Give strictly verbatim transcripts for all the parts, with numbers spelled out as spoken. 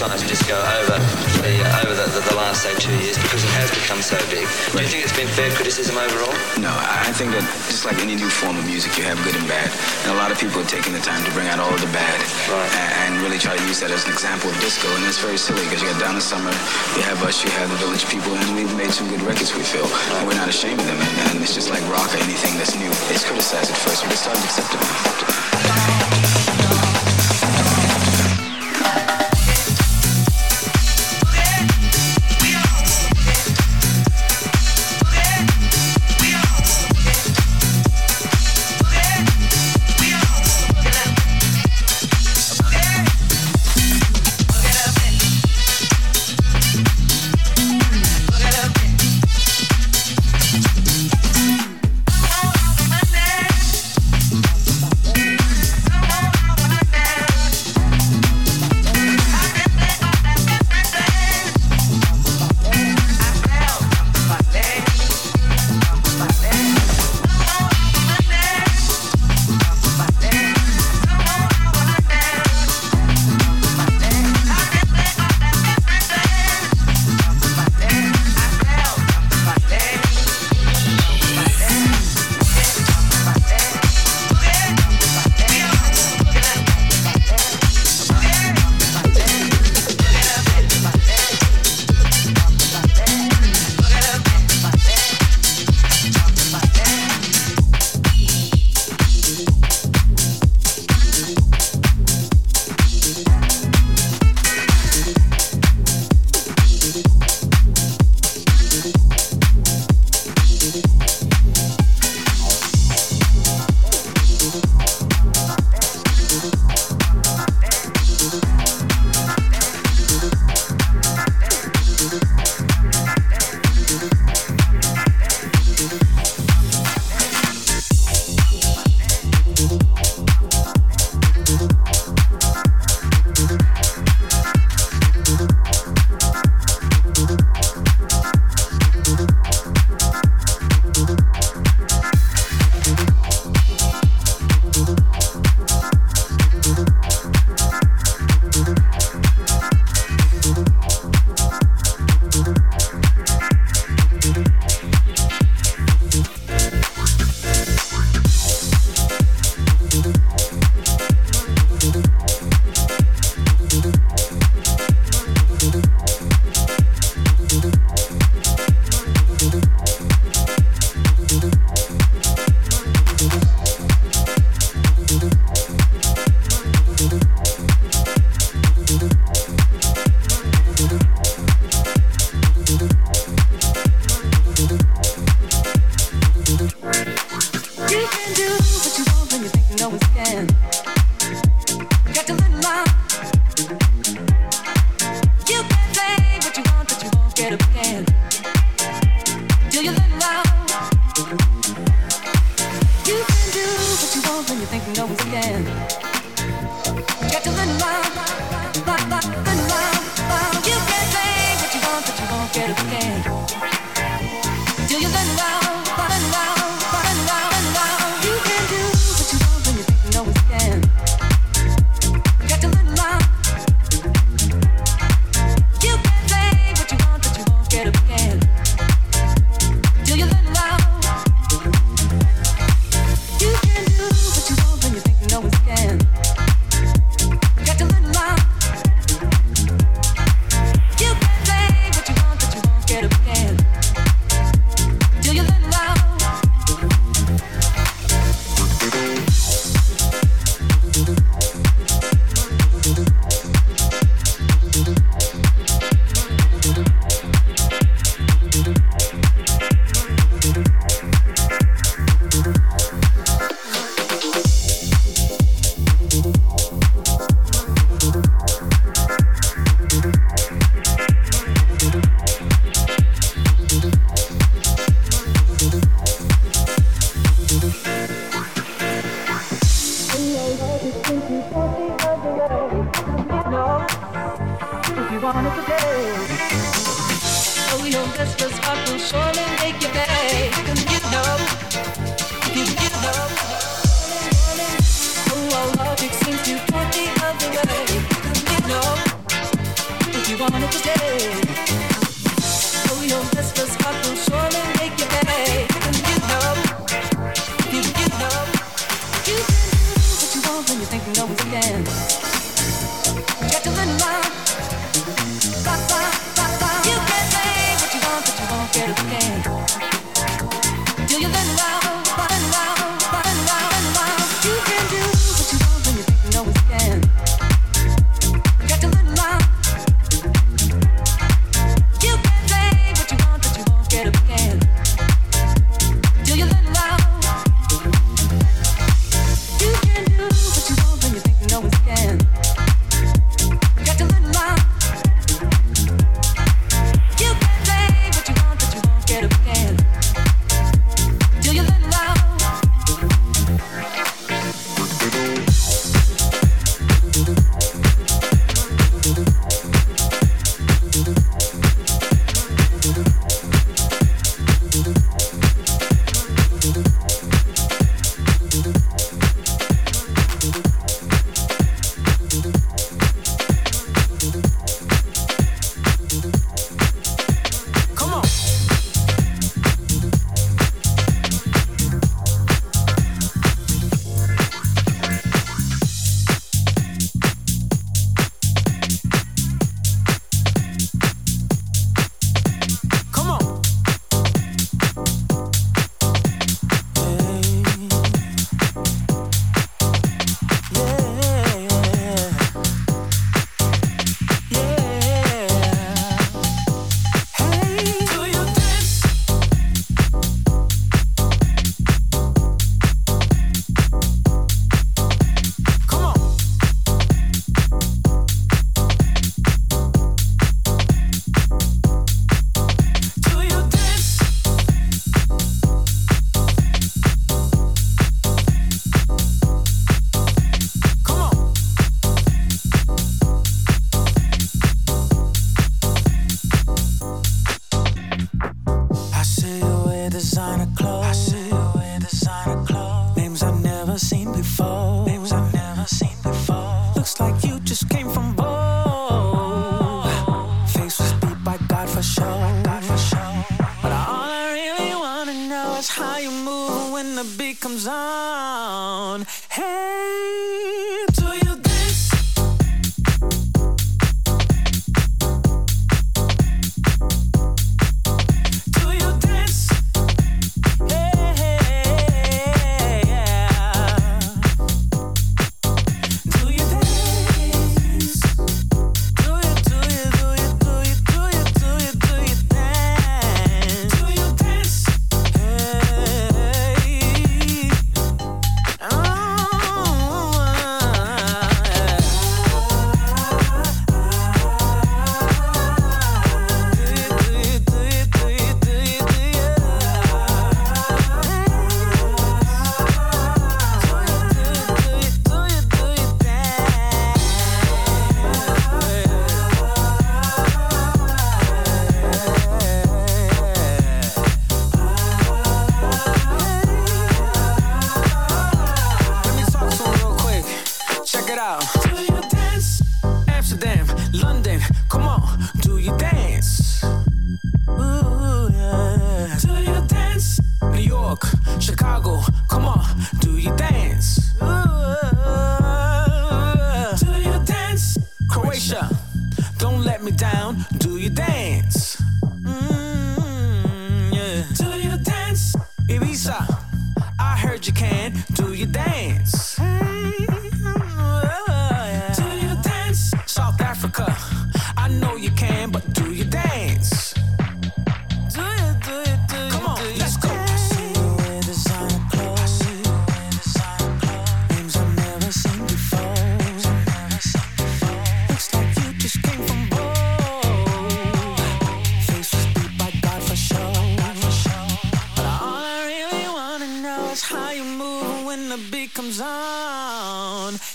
science disco over the over the, the, the last, say, two years because it has become so big. Do you think it's been fair criticism overall? No, I think that just like any new form of music, you have good and bad. And a lot of people are taking the time to bring out all of the bad, right, and, and really try to use that as an example of disco. And that's very silly because you got Donna Summer, you have us, you have the Village People, and we've made some good records, we feel. Right. And we're not ashamed of them. And, and it's just like rock or anything that's new. It's criticized at first, but it's starting to accept it.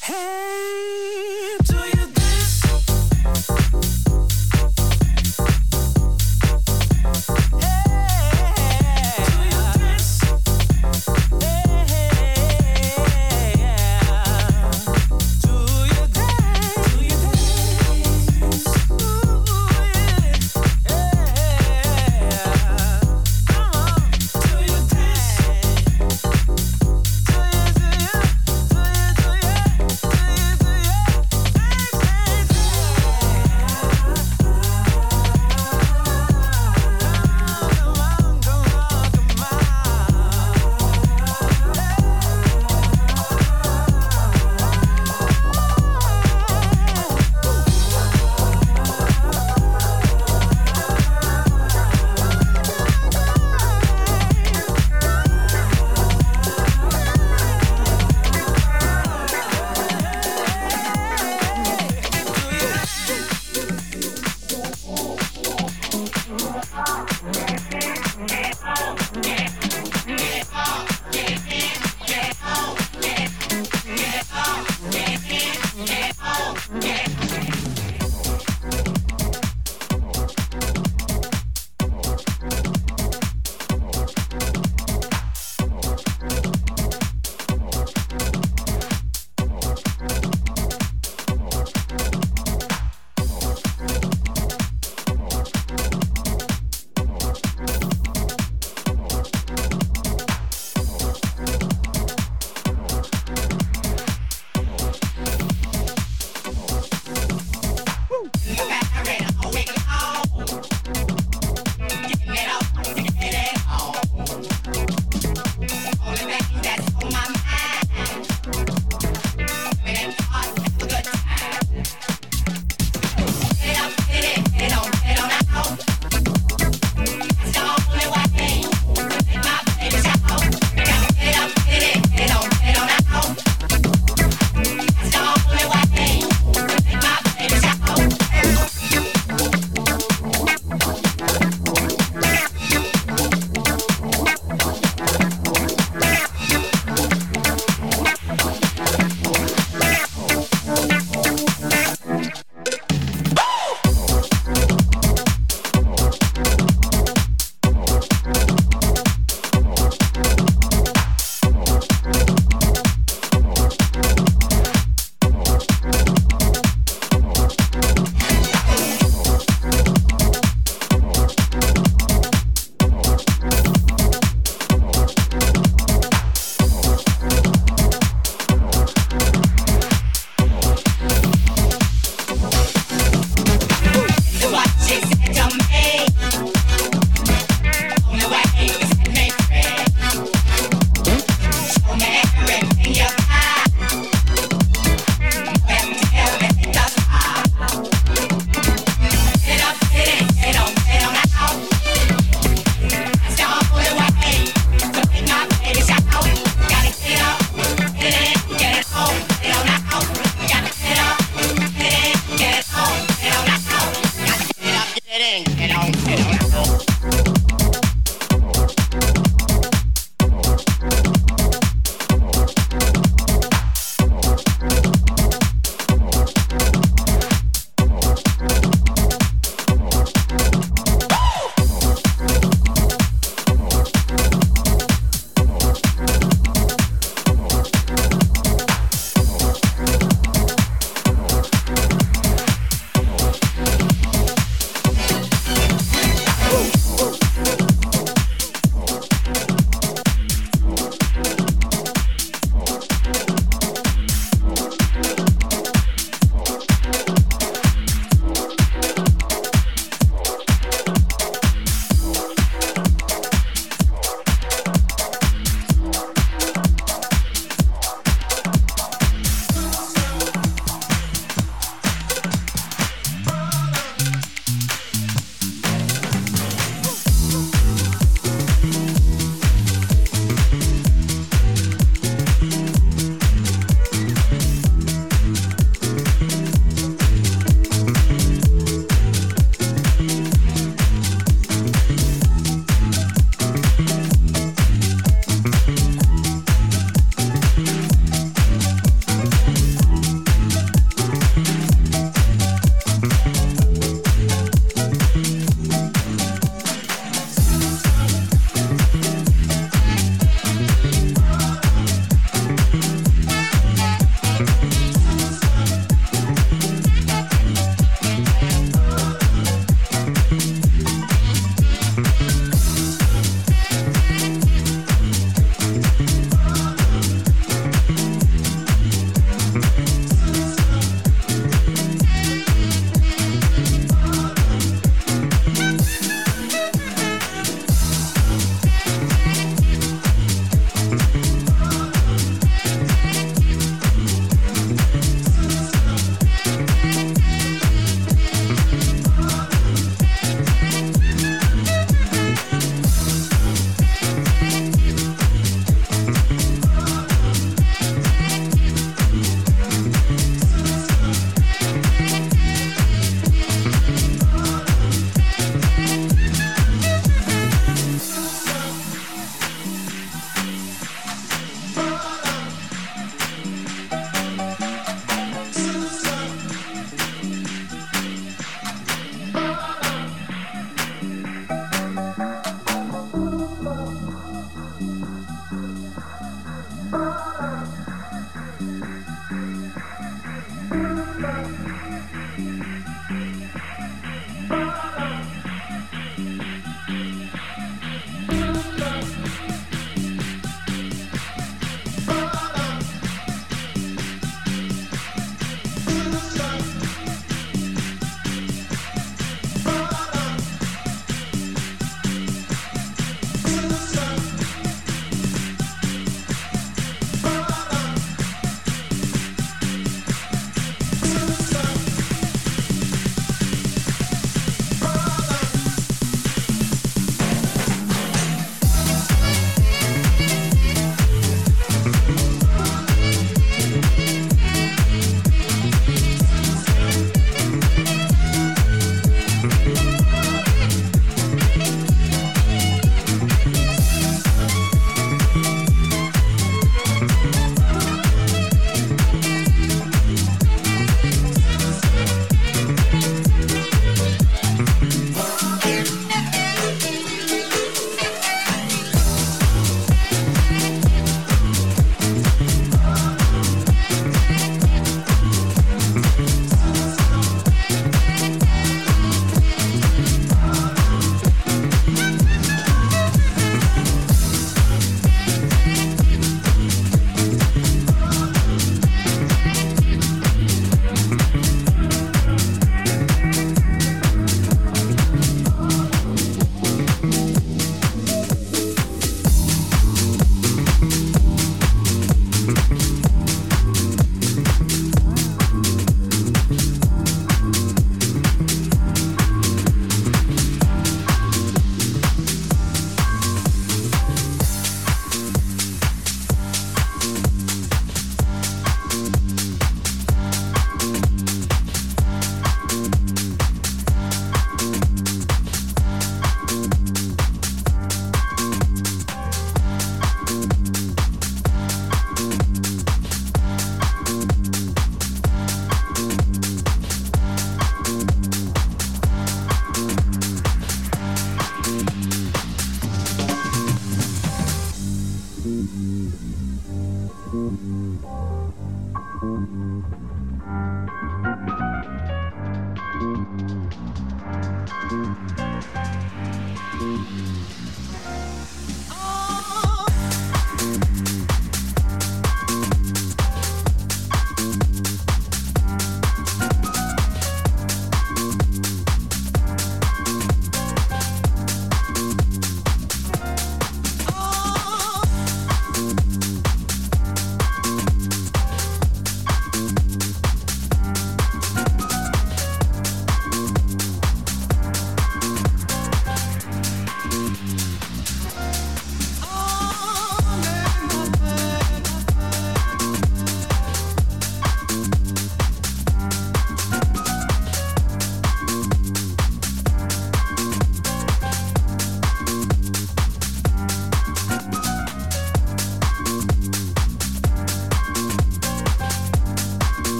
Hey, do you dance? Boom!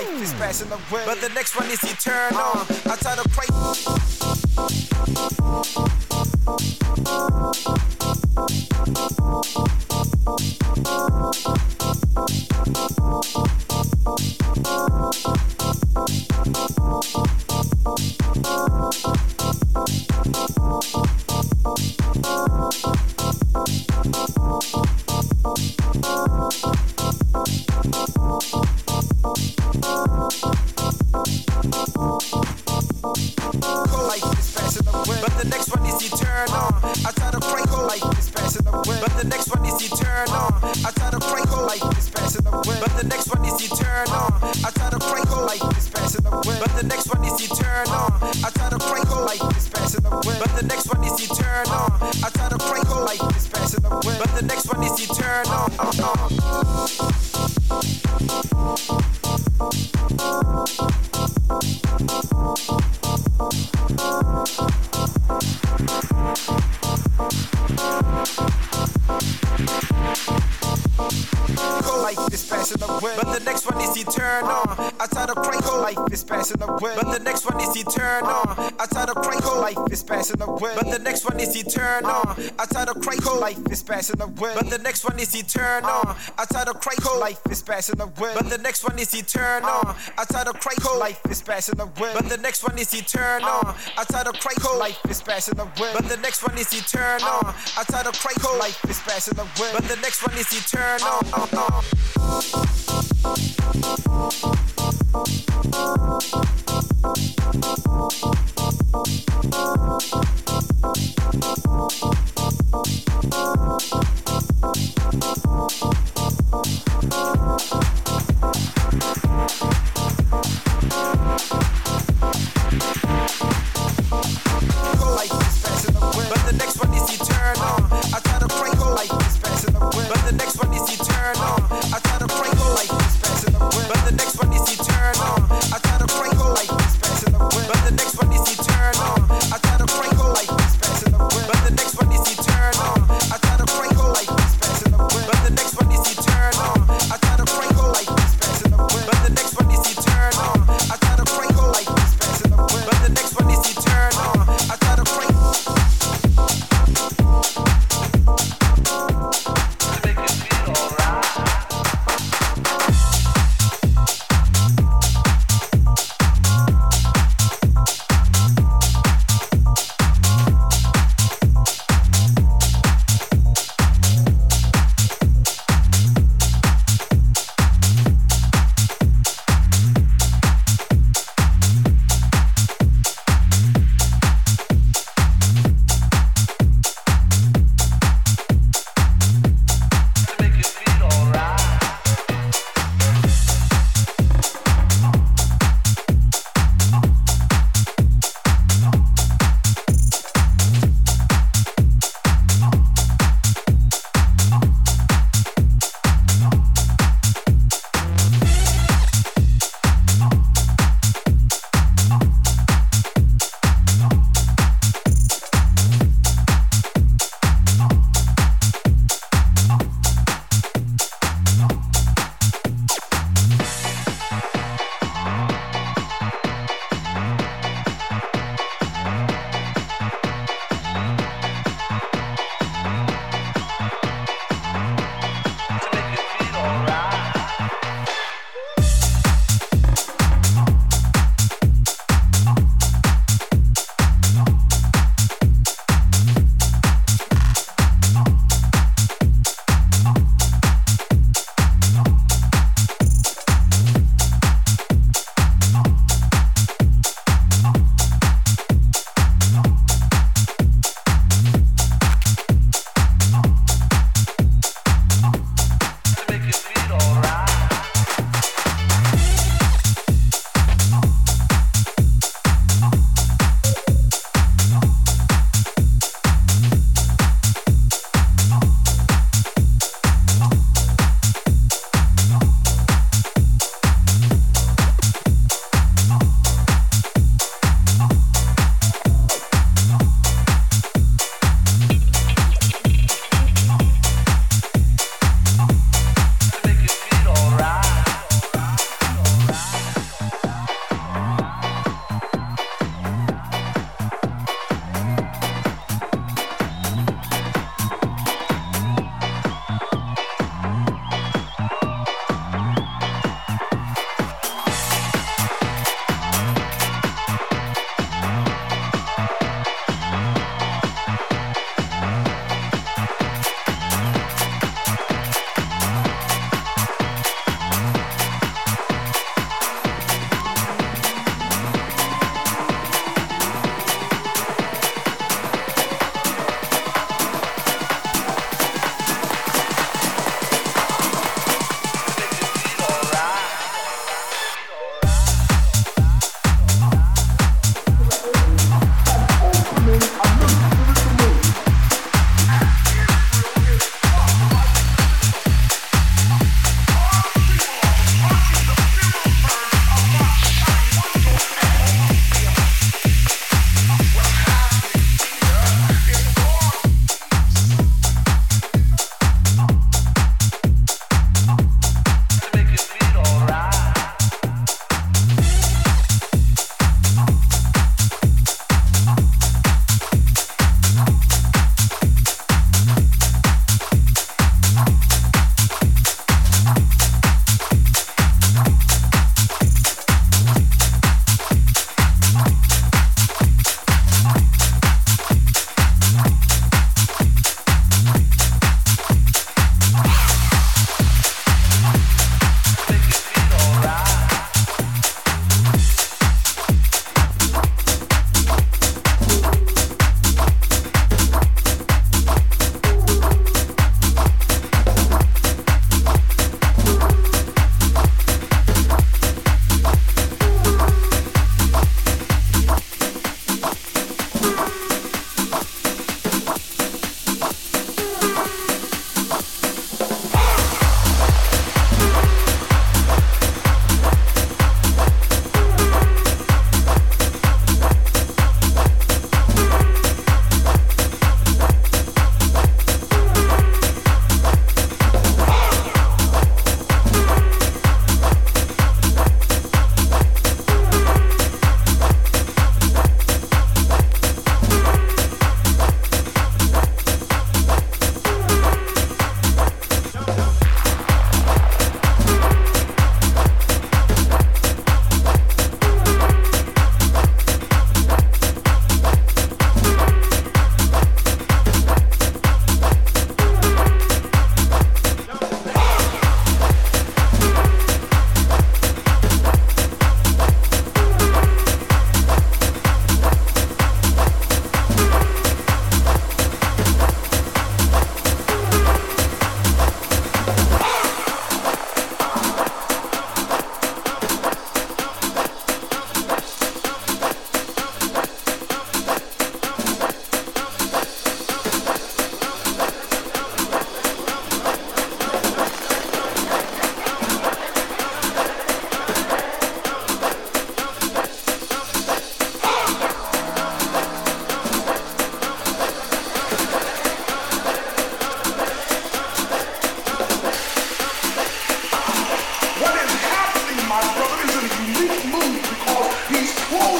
life is passing away, but the next one is eternal. Uh, I try to pray. But the next one is eternal. I try to pray, whole life is passing away. But the next one is eternal. I try to pray, whole life is passing away. But the next one is eternal. I try to pray, whole life is passing away. But the next one is eternal. I try to pray, whole life is passing away. But the next one is eternal. I try to pray, whole life is passing away. But the next one is eternal. I try to pray, whole life is passing away. But the next one is eternal. But the next one is eternal. I try to pray, life is passing away. But the next one is eternal.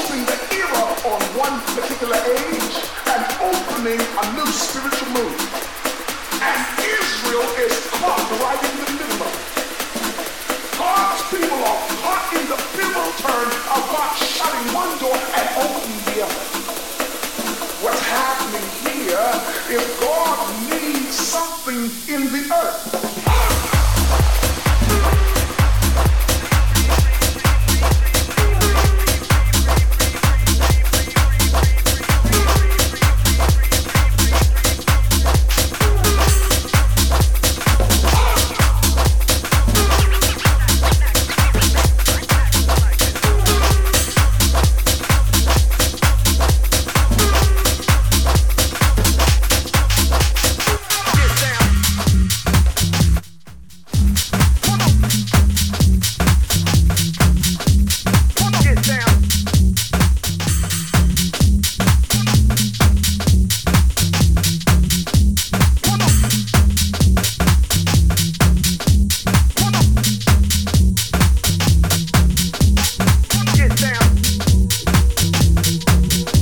closing the era on one particular age and opening a new spiritual movement. And Israel is caught right in the middle of it. God's people are caught in the pivotal turn of God shutting one door and opening the other. What's happening here is God needs something in the earth.